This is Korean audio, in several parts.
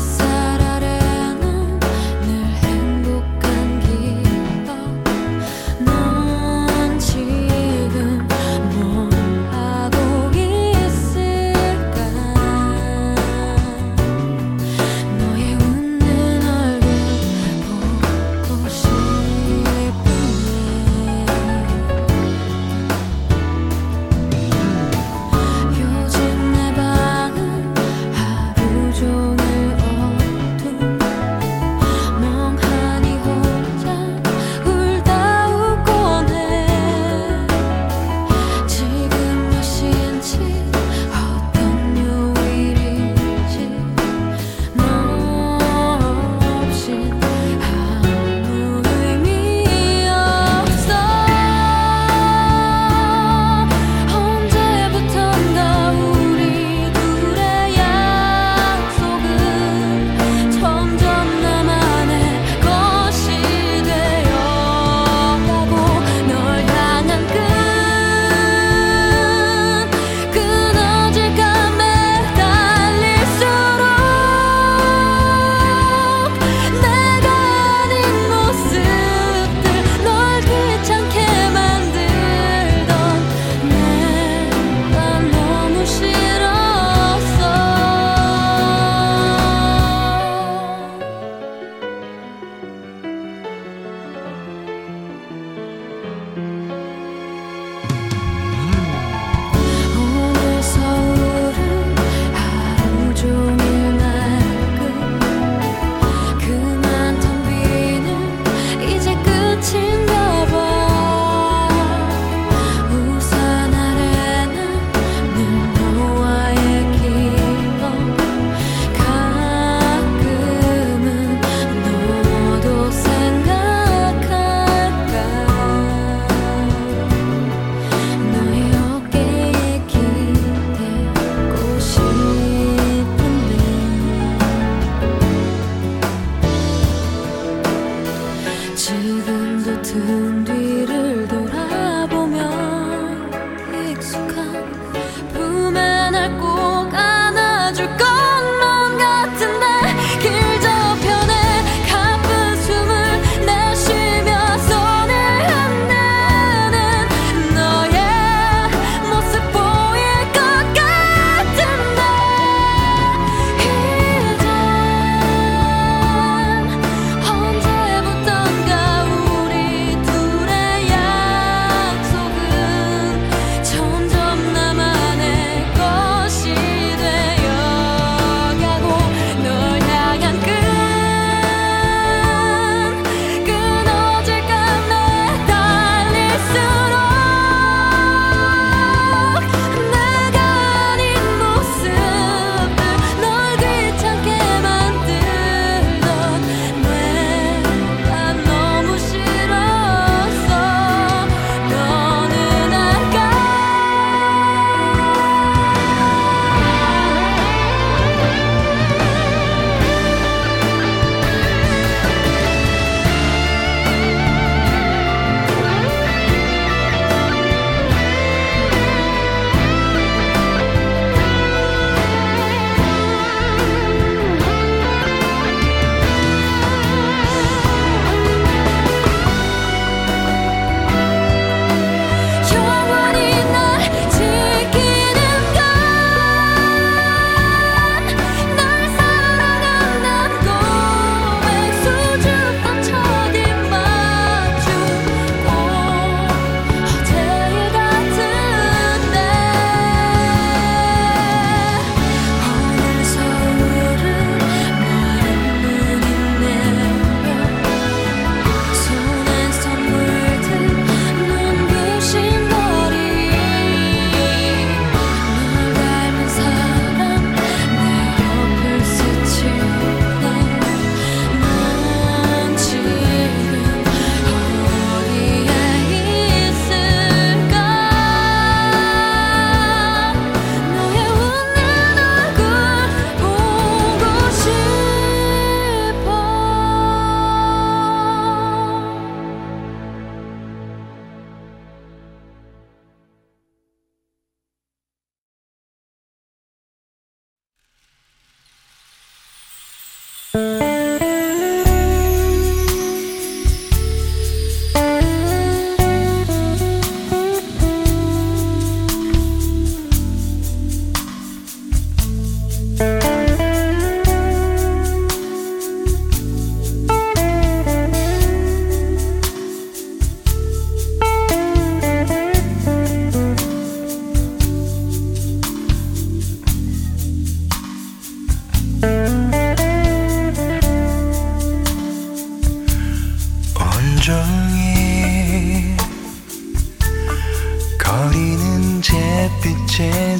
사랑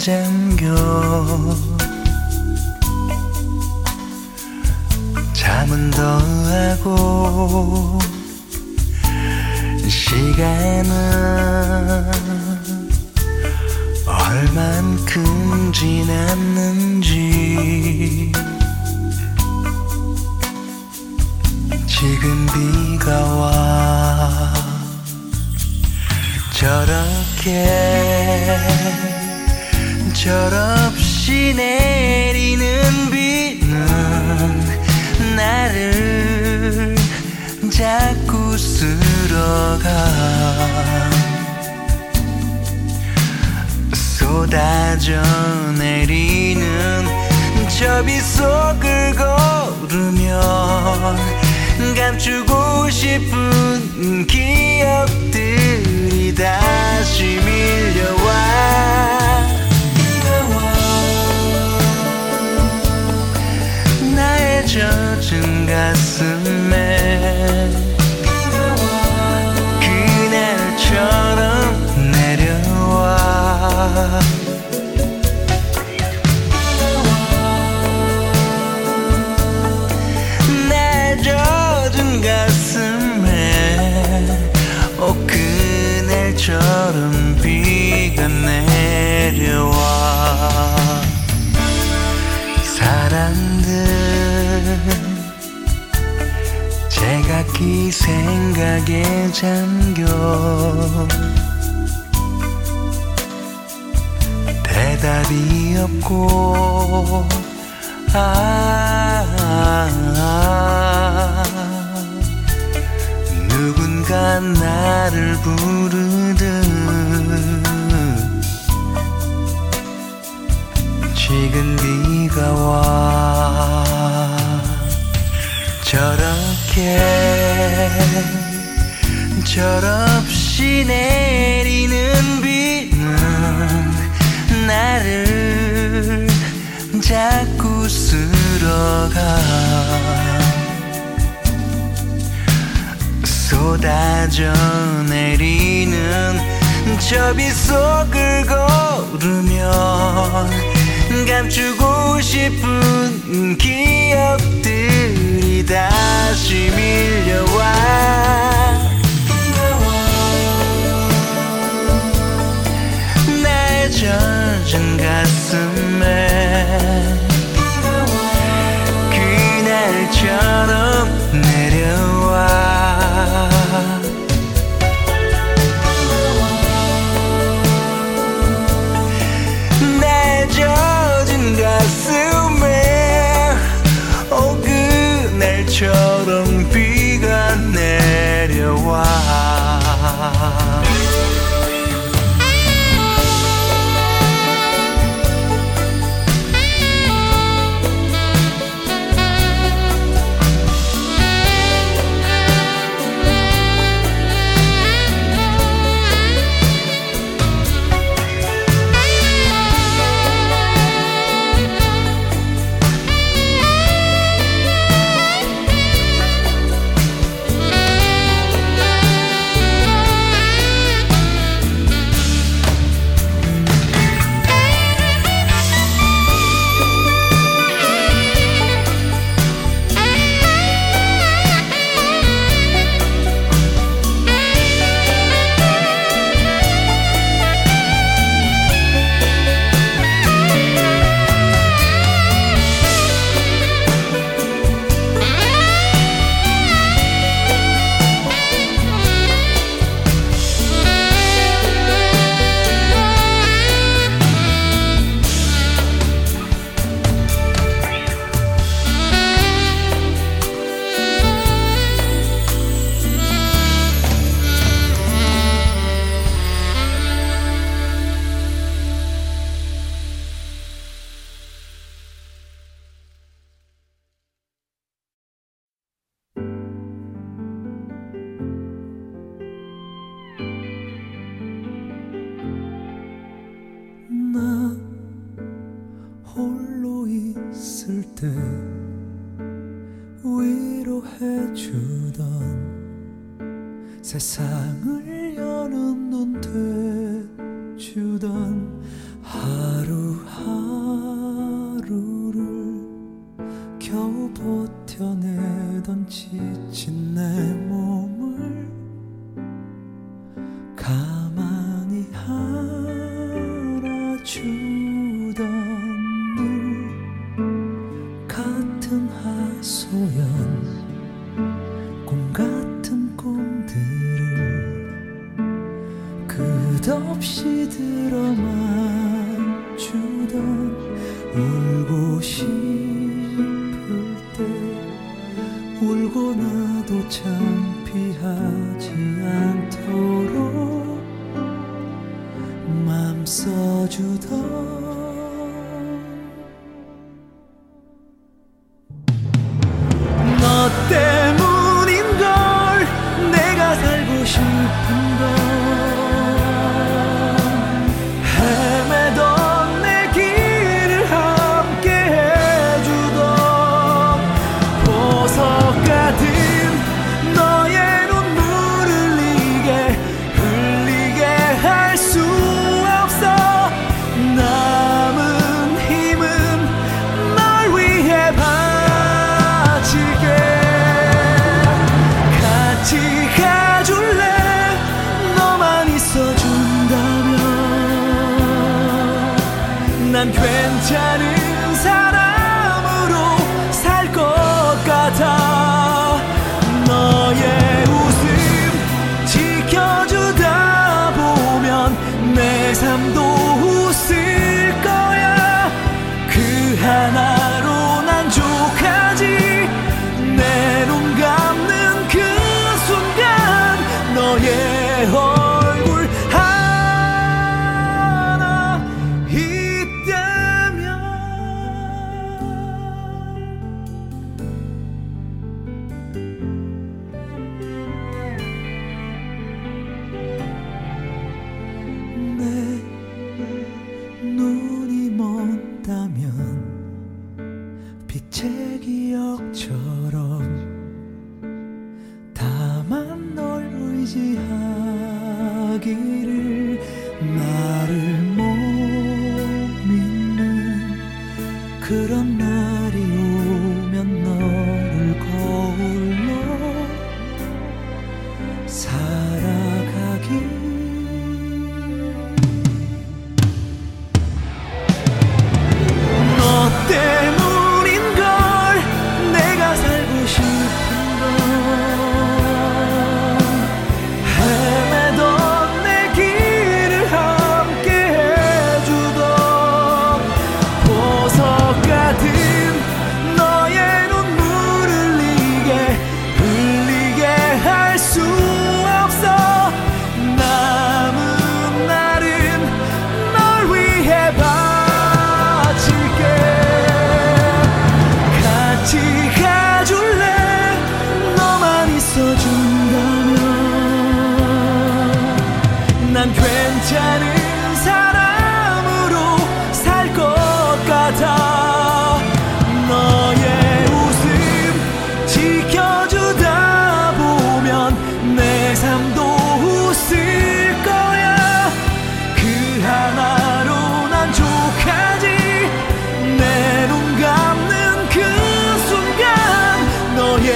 잠겨 잠은 더하고 시간은 얼만큼 지났는지 지금 비가 와 저렇게 철없이 내리는 비는 나를 자꾸 쓸어가 쏟아져 내리는 저 비 속을 걸으면 감추고 싶은 기억들이 다시 밀려와 젖은 가슴에 그날처럼 내려와 내 젖은 가슴에 그날처럼 비가 내려와 사랑들 제각기 생각에 잠겨 대답이 없고 누군가 나를 부르듯 지금 비가 와 저렇게 철없이 내리는 비는 나를 자꾸 쓸어가 쏟아져 내리는 저 비 속을 걸으면 감추고 싶은 기억들이 다시 밀려와 나의 젖은 가슴에 그날처럼 내려와 처럼 비가 내려와 세상을 여는 눈 되주던 하루하루를 겨우 버텨내던 지친 내 몸을 가만히 알아주던 늘 같은 하소연 꿈 같은 꿈들을 끝없이 들어만 주던 울고 싶을 때 울고 나도 창피하지 않도록 맘 써주던 너 때문인걸 내가 살고 싶은 걸 난 괜찮은 사람으로 살 것 같아. 너의 웃음 지켜주다 보면 내 삶도 웃을 거야. 그 하나로 난 족하지. 내 눈 감는 그 순간 너의 얼굴 빛의 기억처럼 다만 널 의지하기를 나를 못 믿는 그런 날이 오면 너를 거울로 살아가기 난 괜찮은 사람으로 살 것 같아. 너의 웃음 지켜주다 보면 내 삶도 웃을 거야. 그 하나로 난 족하지. 내 눈 감는 그 순간 너의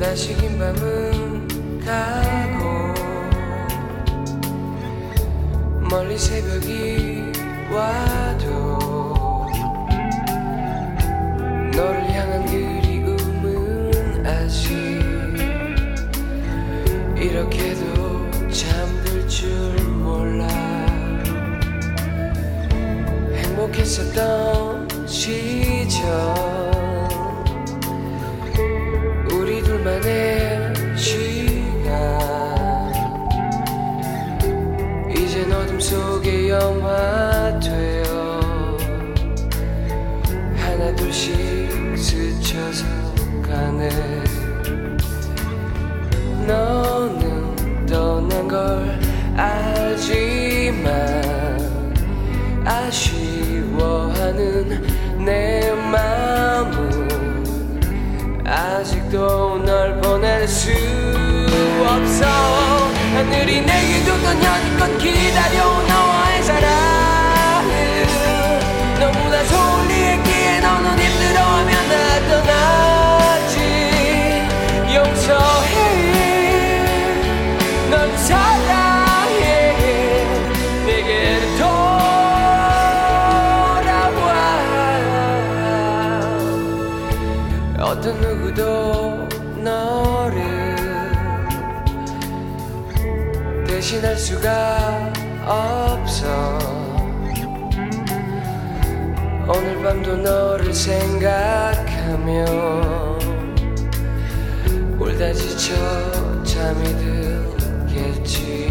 다시 긴 밤은 가고 멀리 새벽이 와도 너를 향한 그리움은 아직 이렇게도 잠들 줄 몰라. 가끔씩 스쳐서 가네. 너는 떠난 걸 알지만 아쉬워하는 내 마음은 아직도 널 보낼 수 없어. 하늘이 내게 줬던 여지껏 기다려온 너와의 사랑을 너무나 소홀히했기에 너는 힘들어하면 나 떠나지. 용서해, 넌 사랑해. 내게로 돌아와. 어떤 누구도 너를 대신할 수가 없어. 오늘 밤도 너를 생각하며 울다 지쳐 잠이 들겠지.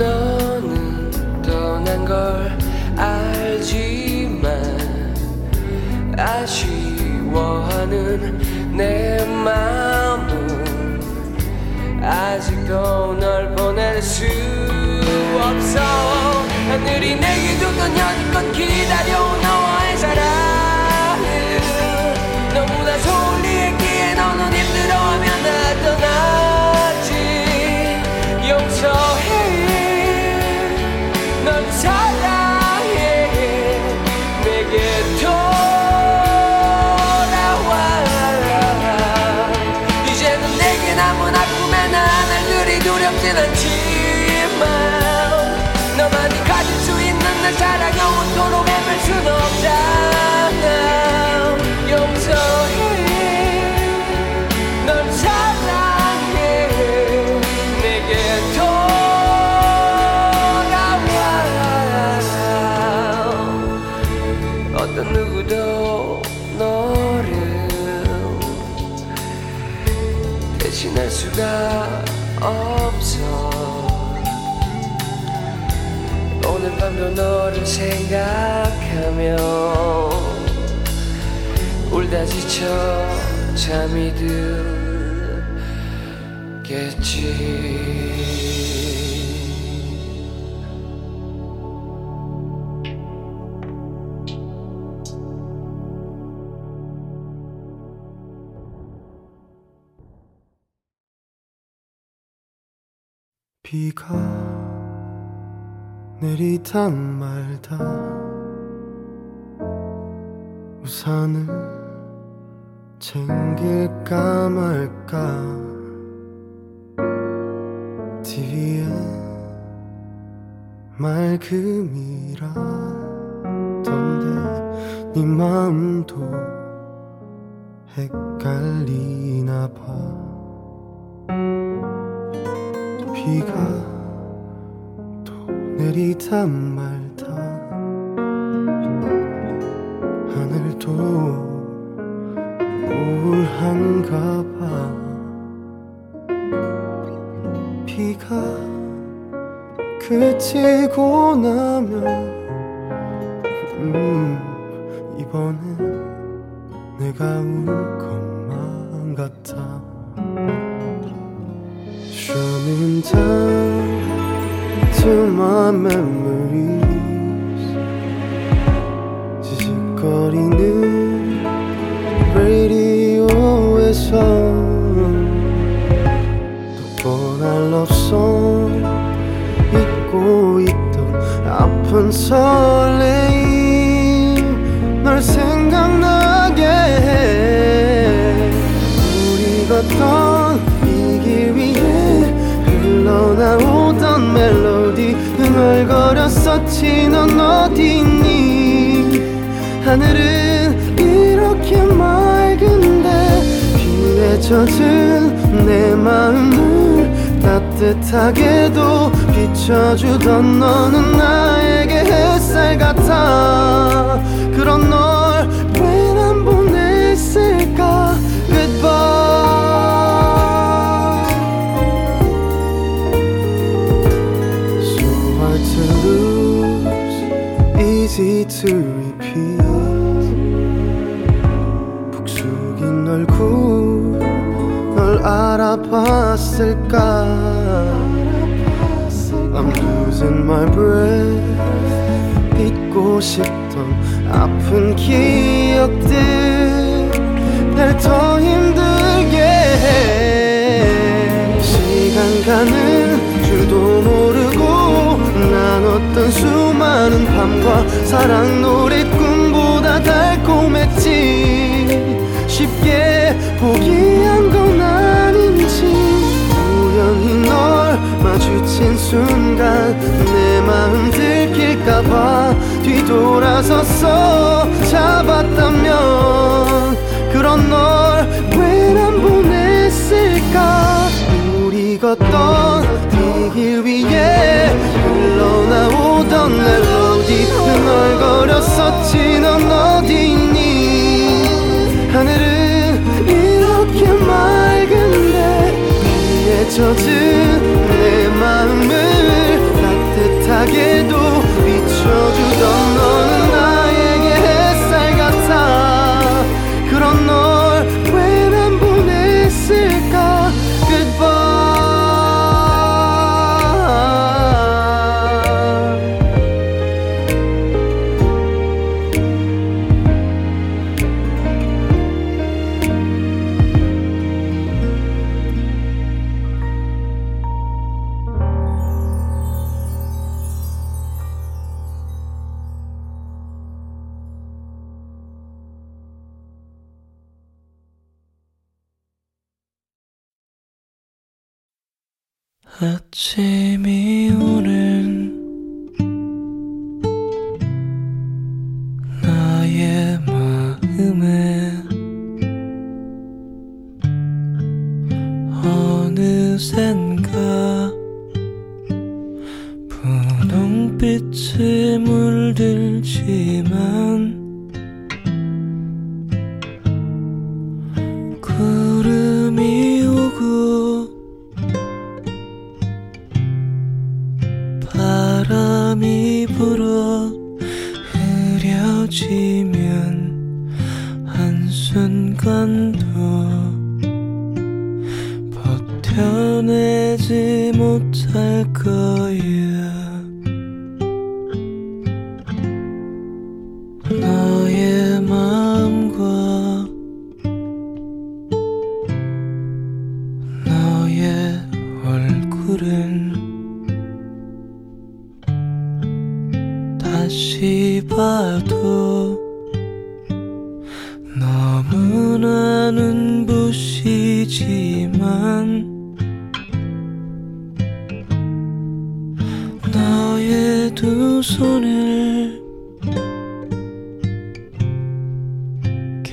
너는 떠난 걸 알지만 아쉬워하는 내 마음은 아직도 널 보낼 수 없어. 하늘이 내게 줬던 여지껏 기다려온 너와의 사랑을 너무나 소홀히 했기에 너는 힘들어하면 나 떠나지. 용서해, 넌 사랑해. 내게 돌아와. 이제는 내게 남은 아픔에 난 그리 두렵진 않지만 너만이 가질 수 있는 날 사랑해 온도로 맴을 순 없잖아. 용서해, 넌 사랑해. 내게 돌아와. 어떤 누구도 너를 대신할 수가 없어. 오늘 밤도 너를 생각하며 울다 지쳐 잠이 들겠지. 비가 내리다 말다 우산을 챙길까 말까 TV에 맑음이라던데 네 마음도 헷갈리나 봐. 비가 또 내리다 말다 하늘도 우울한가 봐. 비가 그치고 나면 이번엔 내가 울 것만 같아. Running down to my memories. 지직거리는 라디오에서 또 뻔한 러브송 잊고 있던 아픈 설레임 널 생각나게 해. 우리 걷던 흘러나오던 멜로디 흥얼거렸었지. 넌 어디 있니? 하늘은 이렇게 맑은데 비에 젖은 내 마음을 따뜻하게도 비춰주던 너는 나에게 햇살 같아. 그런 널 왜 난 보냈을까. Goodbye. So hard to lose, easy to repeat. 푹 숙인 얼굴 널 알아봤을까. I'm losing my breath. 잊고 싶던 아픈 기억들 날 더 힘들게 해. 시간 가는 줄도 모르고 나눴던 수많은 밤과 사랑 노래 꿈보다 달콤했지. 쉽게 포기한 건 아닌지. 우연히 널 마주친 순간 내 마음 들킬까봐 뒤돌아서서 잡았다면 그런 널 왜 난 보냈을까. 우리 걷던 이 길 위에 흘러나오던 멜로디 흥얼거렸었지. 넌 어디 있니. 하늘은 이렇게 맑은데 비에 젖은 내 마음을 따뜻하게도 비춰주던 너는 나에게 햇살 같아. 그런 널 왜 난 보냈을까. 아침이 오는 나의 마음에 어느샌가 분홍빛에 물들지만 지면 한순간도 버텨내지 못할 거야. 너의 마음과 너의 얼굴은 다시 봐도 너무나 눈부시지만 너의 두 손을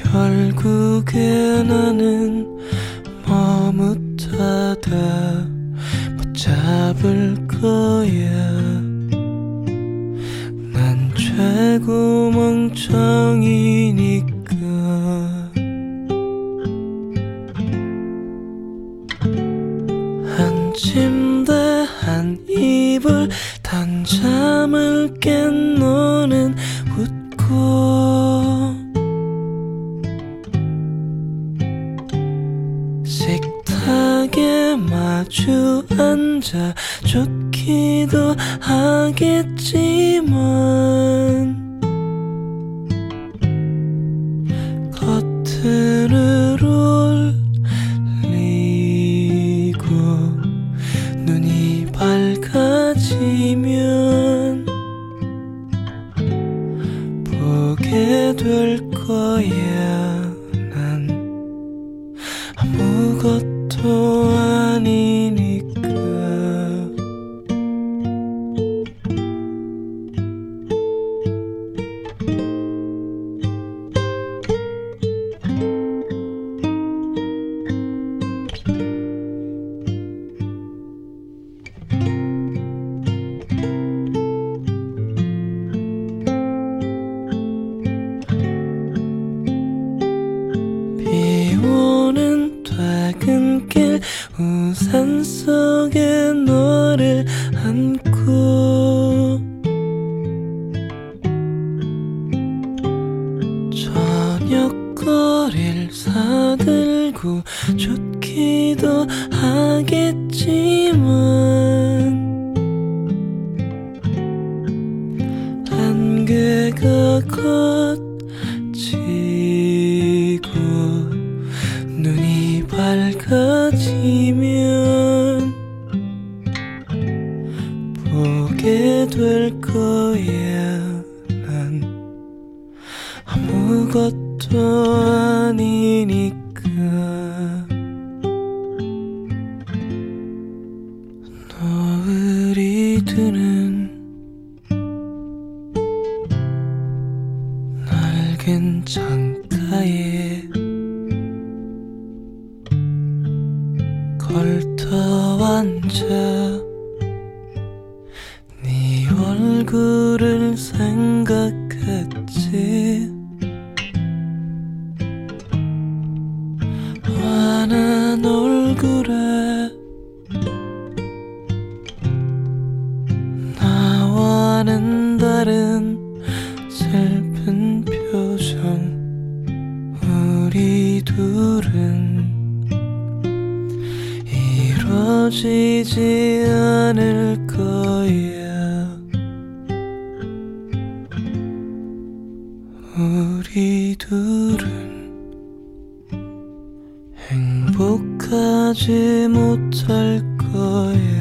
결국에 나는 머뭇하다 못 잡을 거야. 난 최고 멍청이니까. 한 침대 한 이불 단 잠을 깬 너는 웃고 식탁에 마주 앉아 좋기도 하겠지만 커튼을 올리고 눈이 밝아지면 보게 될 거야. 난 아무것도 아니니까. 저 산속에 너를 안고 저녁거리를 사들고 좋기도 하겠지만 안개가 걷히고 눈이 밝아지면 보게 될 거야. 난 아무것도 아니니까 노을이 드는 낡은 창가에 걸터 앉아 네 얼굴을 생각했지. 환한 얼굴에 나와는 다른 슬픈 표정. 우리 둘은 이루어지지 않을 거야. 우리 둘은 행복하지 못할 거야.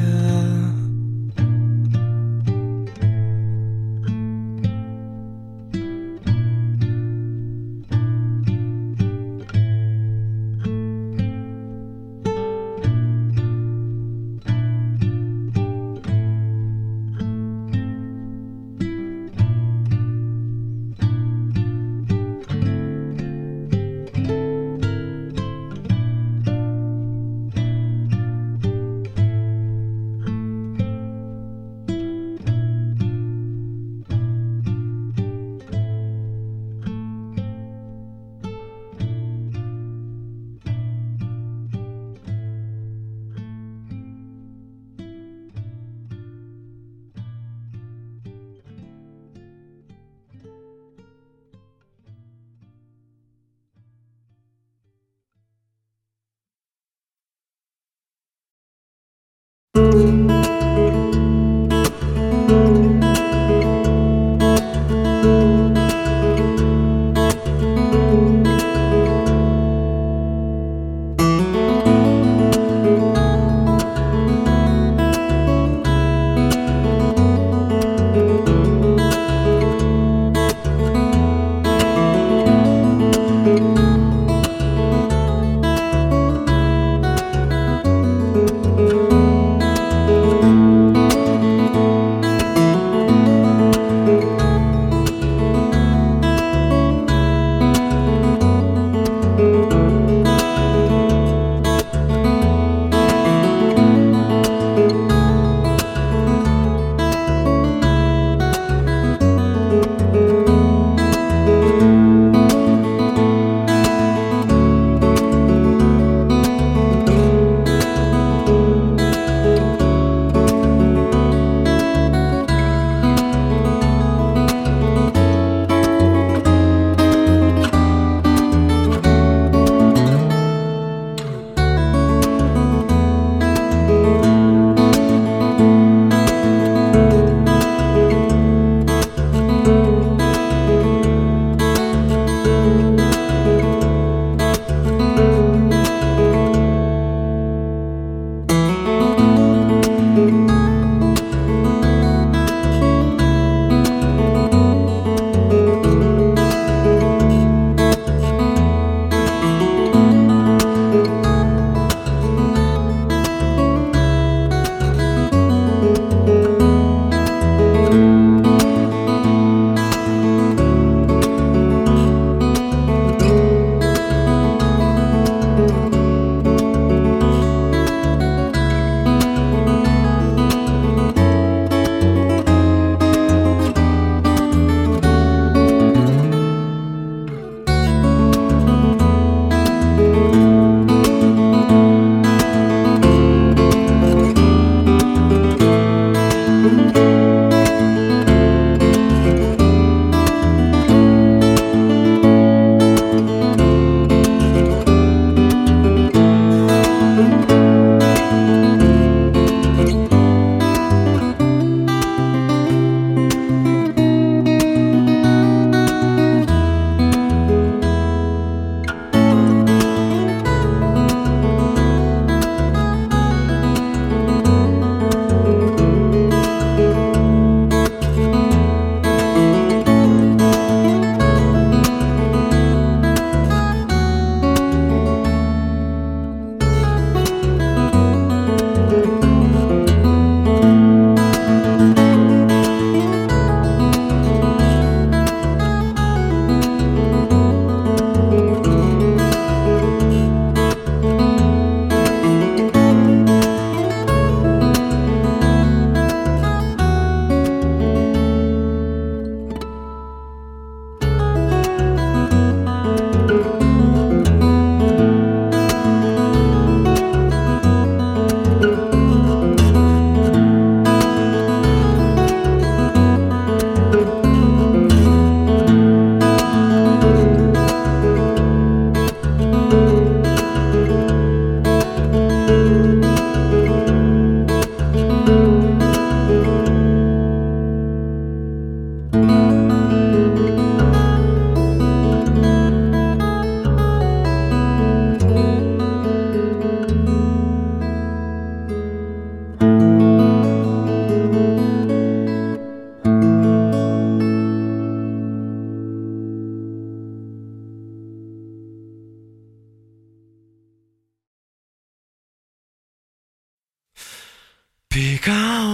비가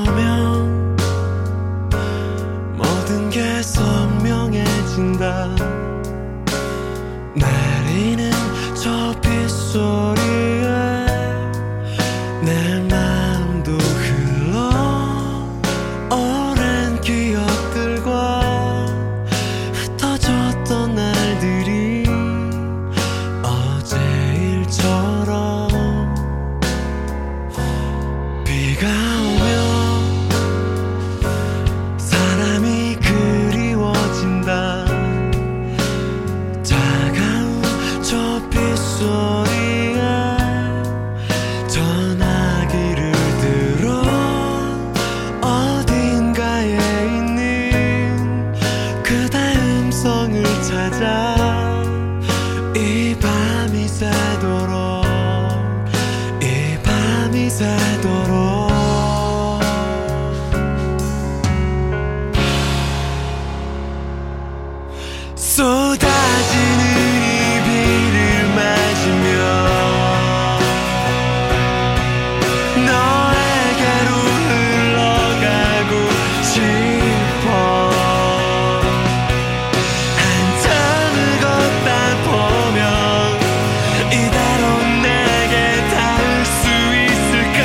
오면 모든 게 선명해진다. 내리는 저 빗소리에 내 마음도 흘러. 오랜 기억들과 흩어졌던 날들이 어제 일처럼. 비가 오면 사람이 그리워진다. 차가운 저 빗소리에 전화기를 들어. 어딘가에 있는 그대 음성을 찾아 이 밤이 새도록, 이 밤이 새도록. 쏟아지는 이 비를 맞으며 너에게로 흘러가고 싶어. 한참을 걷다 보면 이대로 내게 닿을 수 있을까.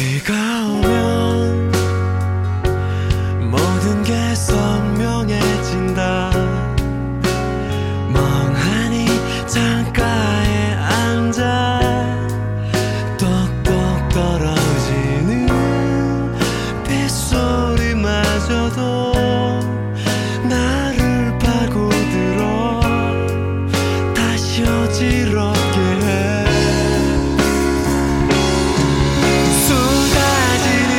비가 오면 모든 게 선명해진다. 멍하니 창가에 앉아 똑똑 떨어지는 빗소리마저도 나를 파고들어 다시 어지럽게 해. 쏟아지는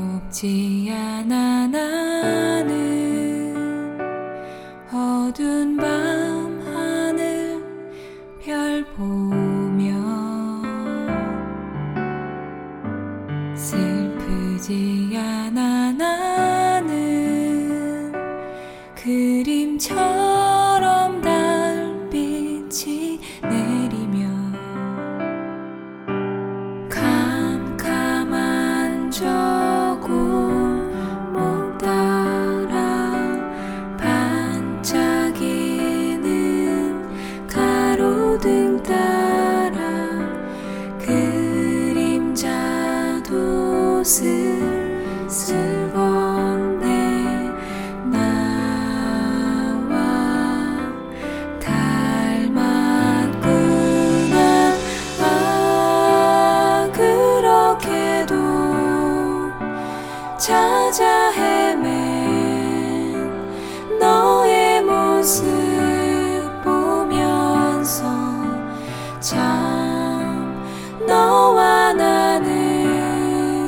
외롭지 않아 나는 어두운 밤 하늘 별 보며 슬프지 않아 나는 그림처럼 달빛이 내리며 캄캄한 조골목 따라 반짝이는 가로등 따라 그림자도 슬슬 건네 나와 닮았구나. 아, 그렇게도 찾아 헤맨 너의 모습 보면서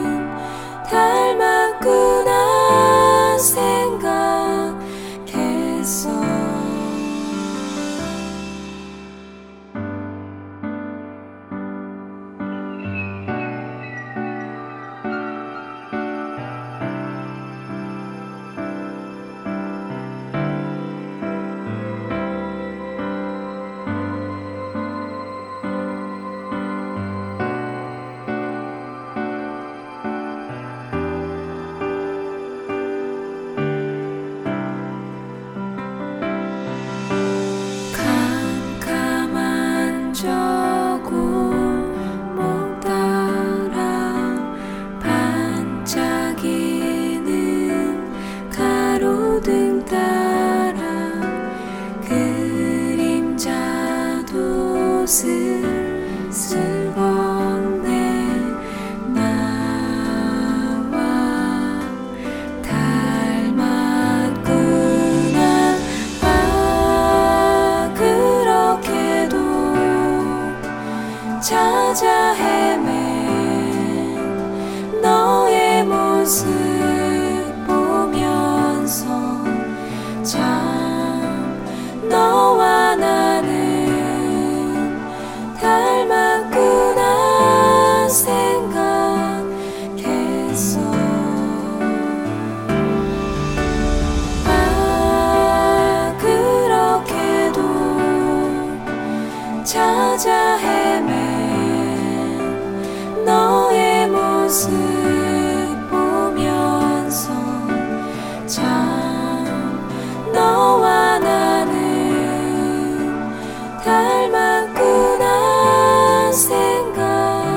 참 너와 나는 닮았구나 생각했어. 캄캄한 조골목 따라 반짝이는 가로등 따라 그림자도 슬슬 건네 나와 닮았구나. 아, 그렇게도 찾아 헤맨 너의 모습 보면서 참 너와 나는 닮았구나 생각했어. 아, 그렇게도 찾아 헤맨 너의 모습 보면서 참 너와 나는 닮았구나 생각했어.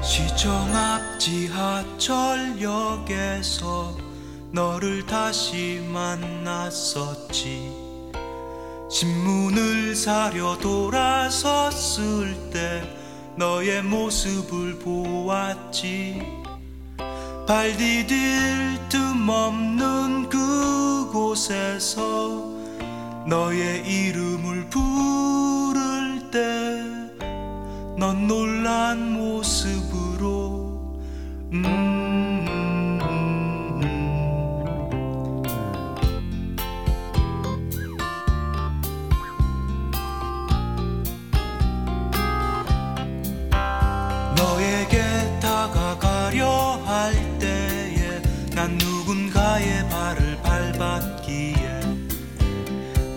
시청 앞 지하철역에서 너를 다시 만났었지. 신문을 사려 돌아섰을 때 너의 모습을 보았지. 발 디딜 틈 없는 그곳에서 너의 이름을 부를 때 넌 놀란 모습으로 위한 누군가의 발을 밟았기에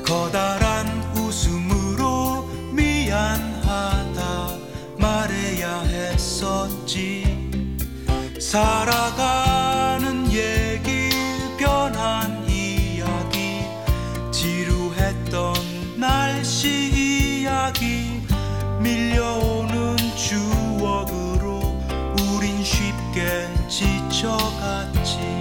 커다란 웃음으로 미안하다 말해야 했었지. 살아가는 얘기, 변한 이야기, 지루했던 날씨 이야기, 밀려오는 추억으로 우린 쉽게 지쳐갔지.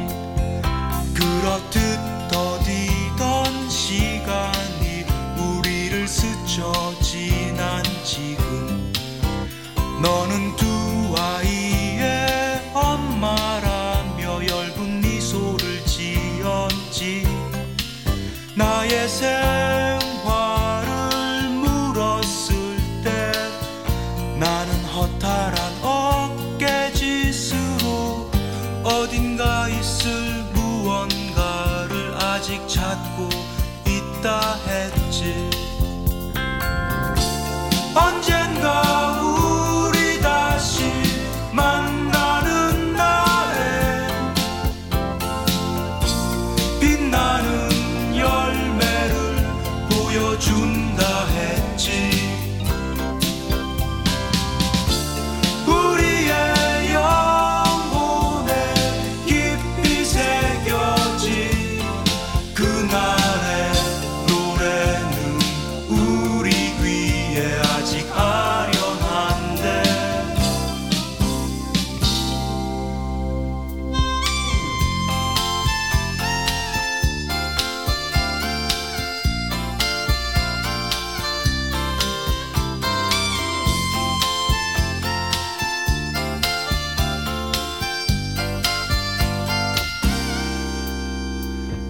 그렇듯 더디던 시간이 우리를 스쳐 지난 지금, 너는 두 아이의 엄마라며 엷은 미소를 지었지. 나의 생활을 물었을 때 나는 허탈한 어깨짓으로 어딘가 있을 무언가를 아직 찾고 있다 했지. 언젠가 우리 다시 만나는 날에 빛나는 열매를 보여준다 했지. 우리의 영혼에 깊이 새겨진 그날의 노래는 우리 귀에 아직 아련한데.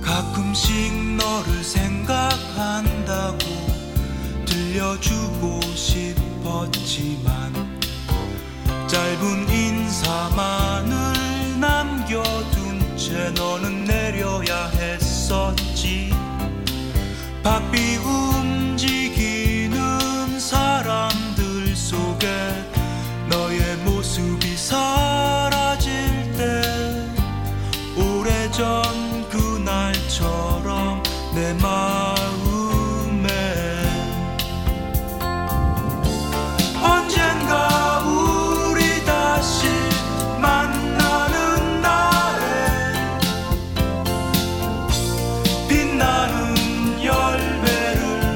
가끔씩 너를 생각한다고 들려주고 싶었지만 짧은 인사만을 남겨둔 채 너는 내려야 했었지. 바삐 움직이는 사람들 속에 너의 모습이 사라질 때, 오래전 그날처럼 내 마음에 언젠가 우리 다시 만나는 날에 빛나는 열매를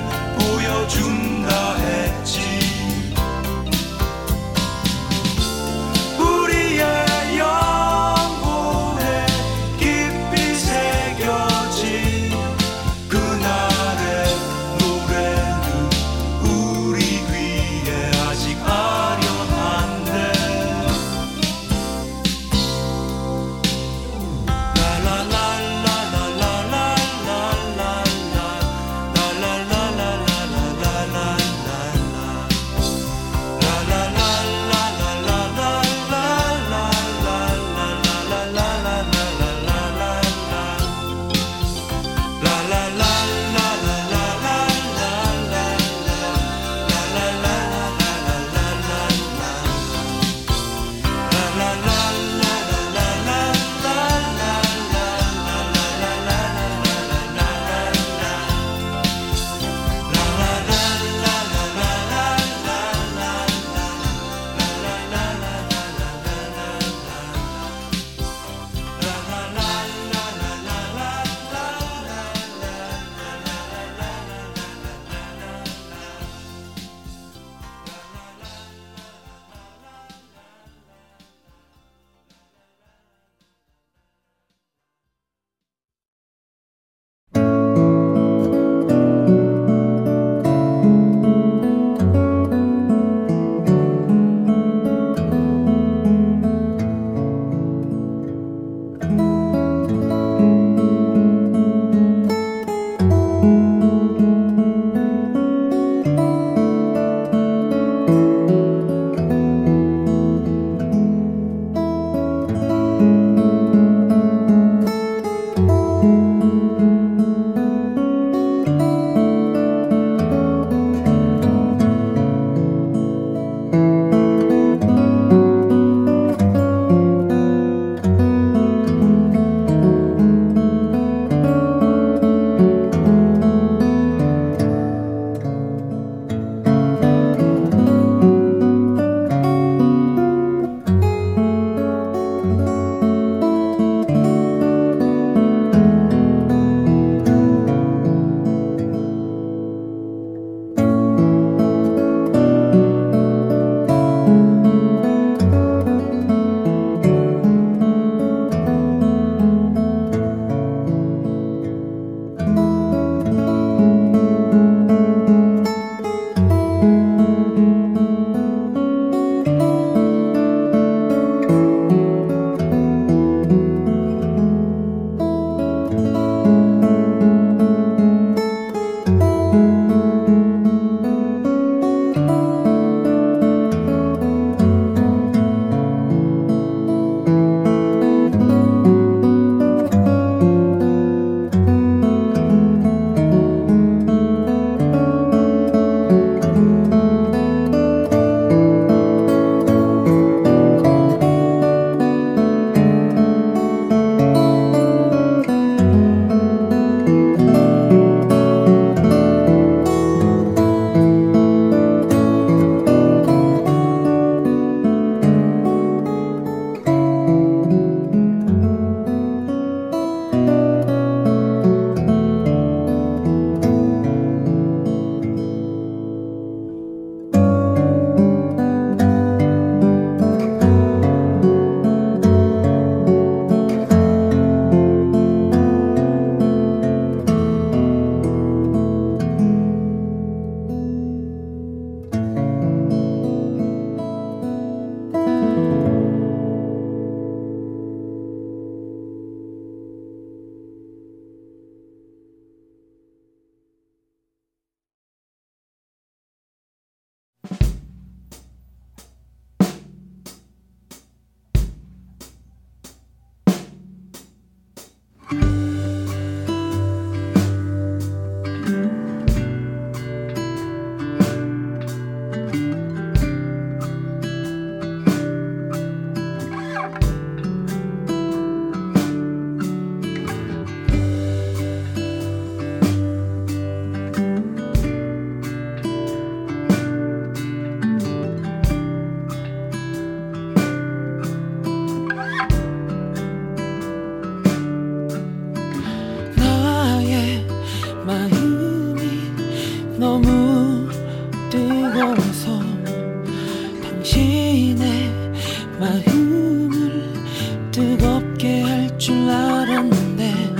알았는데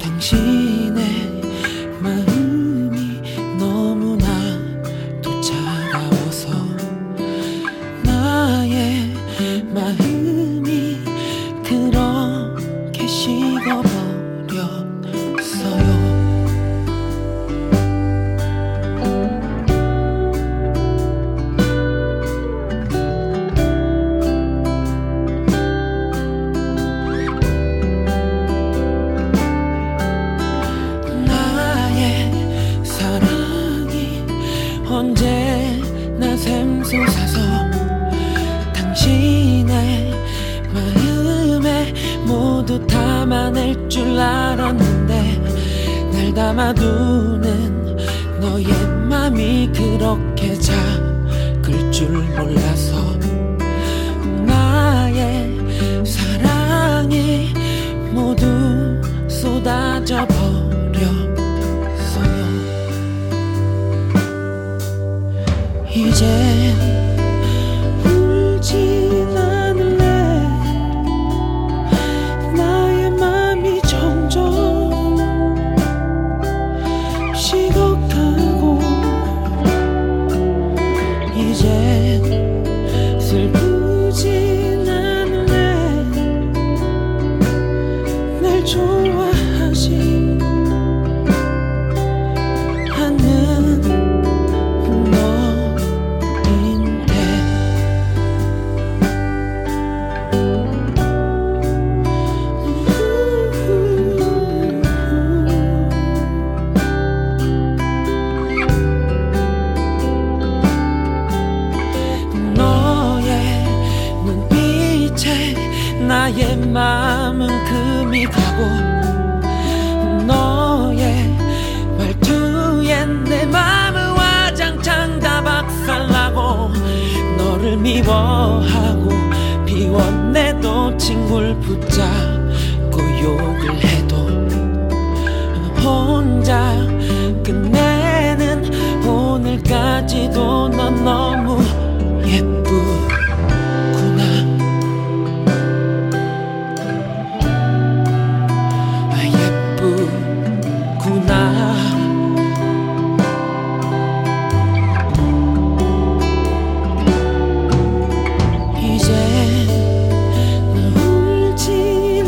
당신의 마음이 너무나도 차가워서 나의 마음이 그렇게 식어버렸어요. 언제나 샘솟아서 당신의 마음에 모두 담아낼 줄 알았는데 날 담아두는 너의 맘이 그렇게 작을 줄 몰라서 나의 사랑이 모두 쏟아져 버려. 이제 울진 않을래. 나의 맘이 점점 식어가고 이제 슬프진 않을래. 날 좋아하지 않는 나의 마음은 금이 가고 너의 말투에 내 마음은 와장창 다 박살나고 너를 미워하고 비워내도 친구를 붙잡고 욕을 해도 혼자 끝내는 오늘까지도 넌 너무 예쁘. 이제 울진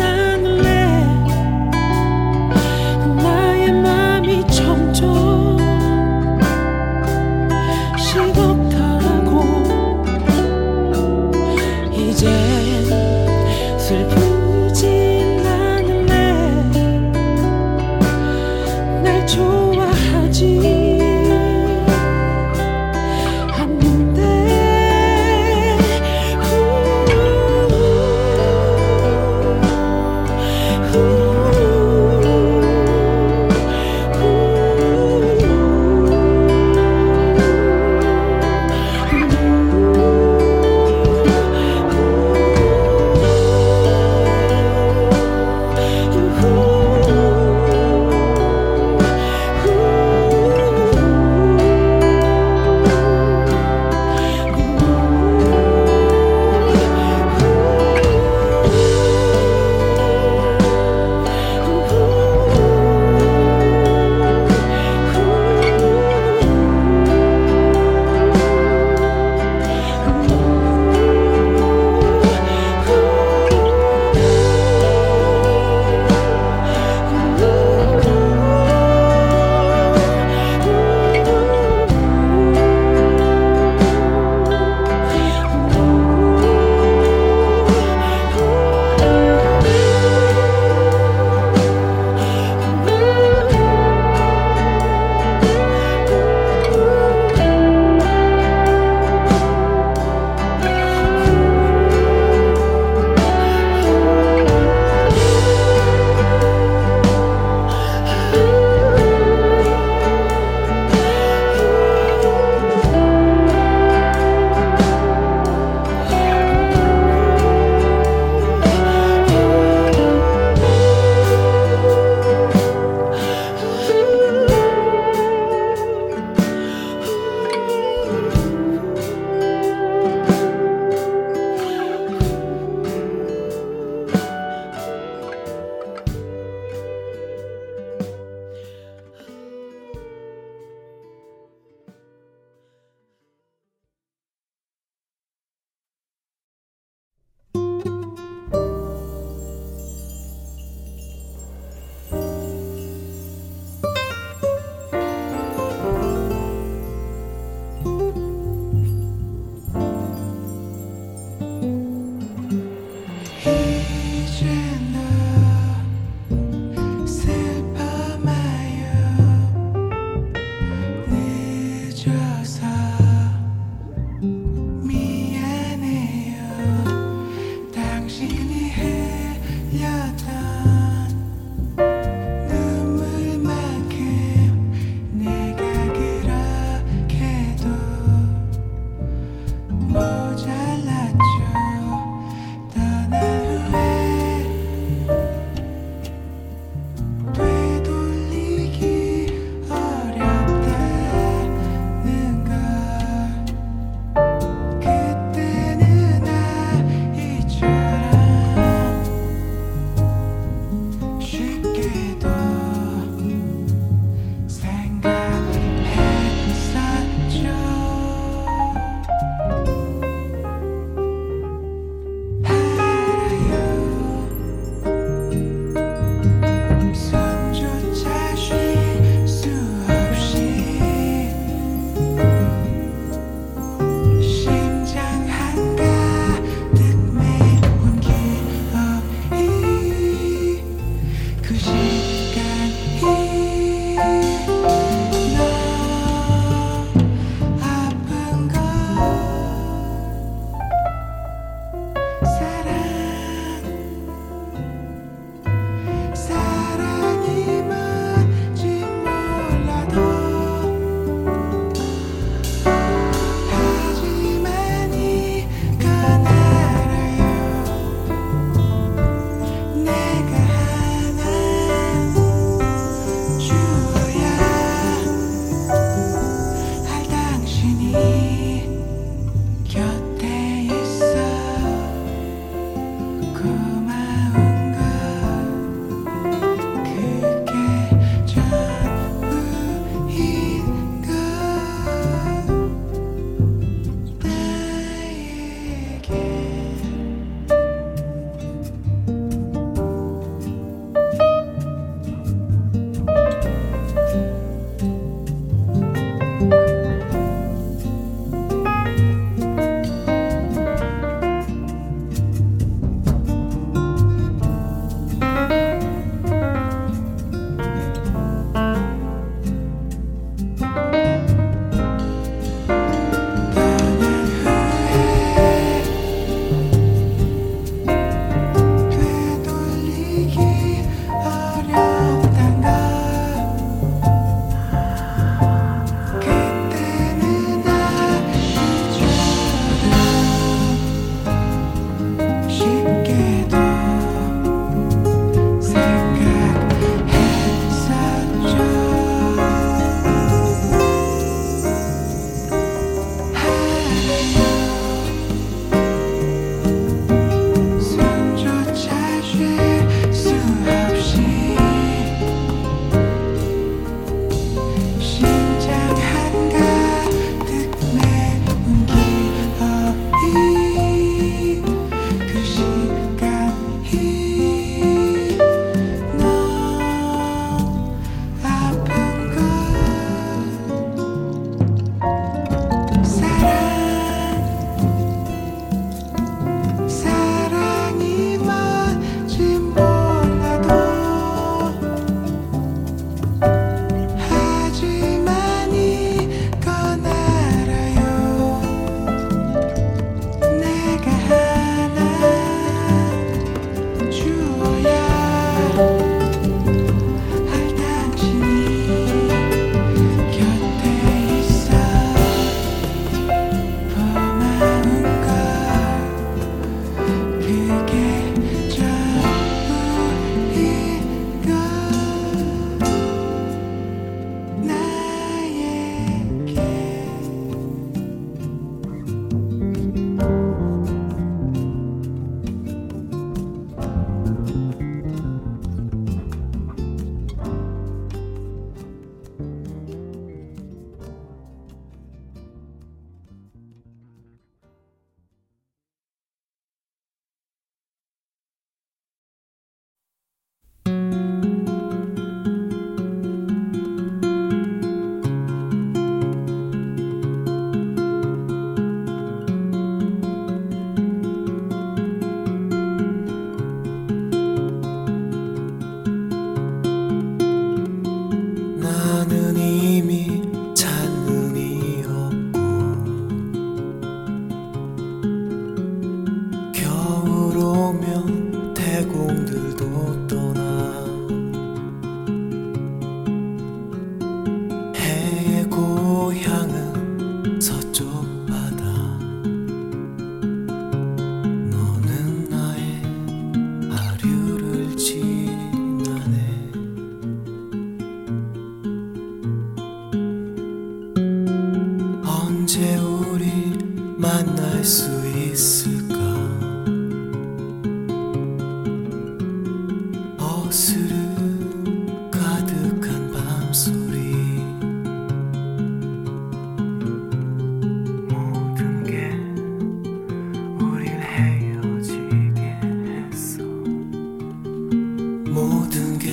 모든 게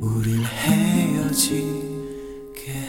우릴 헤어지게 해.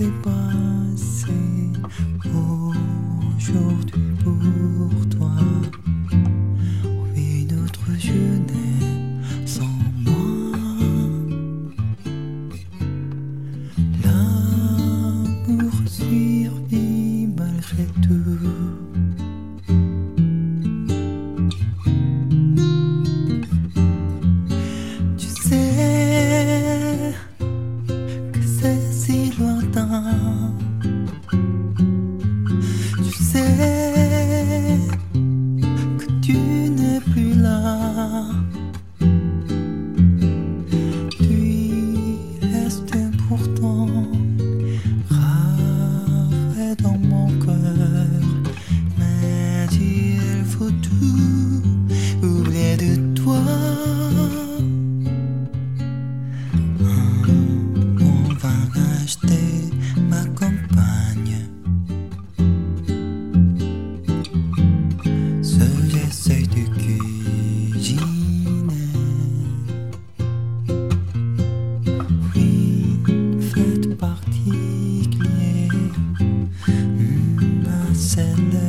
s'est passé aujourd'hui pour toi. On vit notre jeunesse sans moi. L'amour survit malgré tout. Tu sais que tu n'es plus là. Lui restait pourtant gravé dans mon cœur. Mais il faut tout oublier de toi. On va acheter ma compagne. J'essaie de cuisiner. Oui, une fête particulière à célébrer.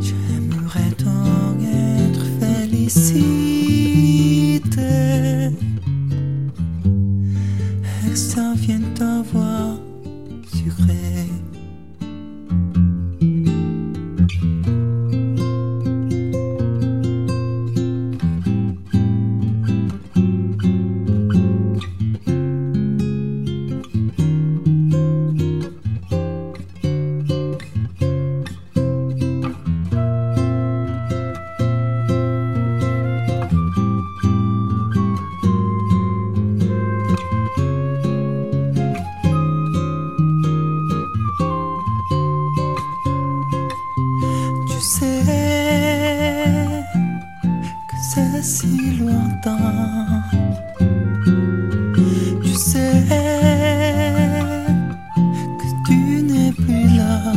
J'aimerais tant être félicité. Et que ça vienne ta voix sucrée. C'est si lointain. Tu sais que tu n'es plus là.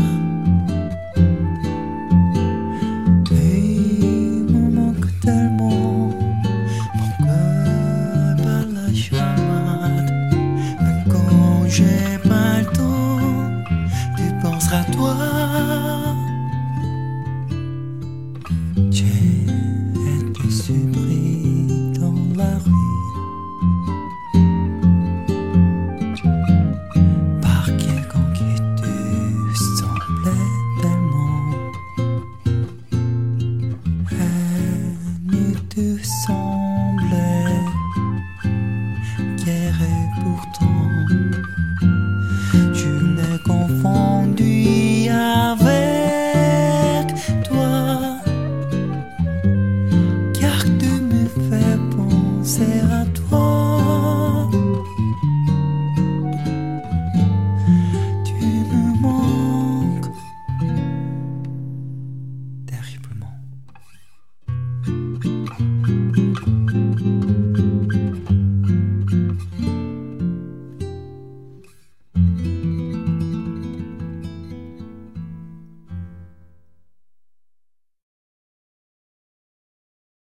Tu me manques tellement. Mon cœur bat la chamade. Mais quand j'ai pas le temps, tu penseras à toi.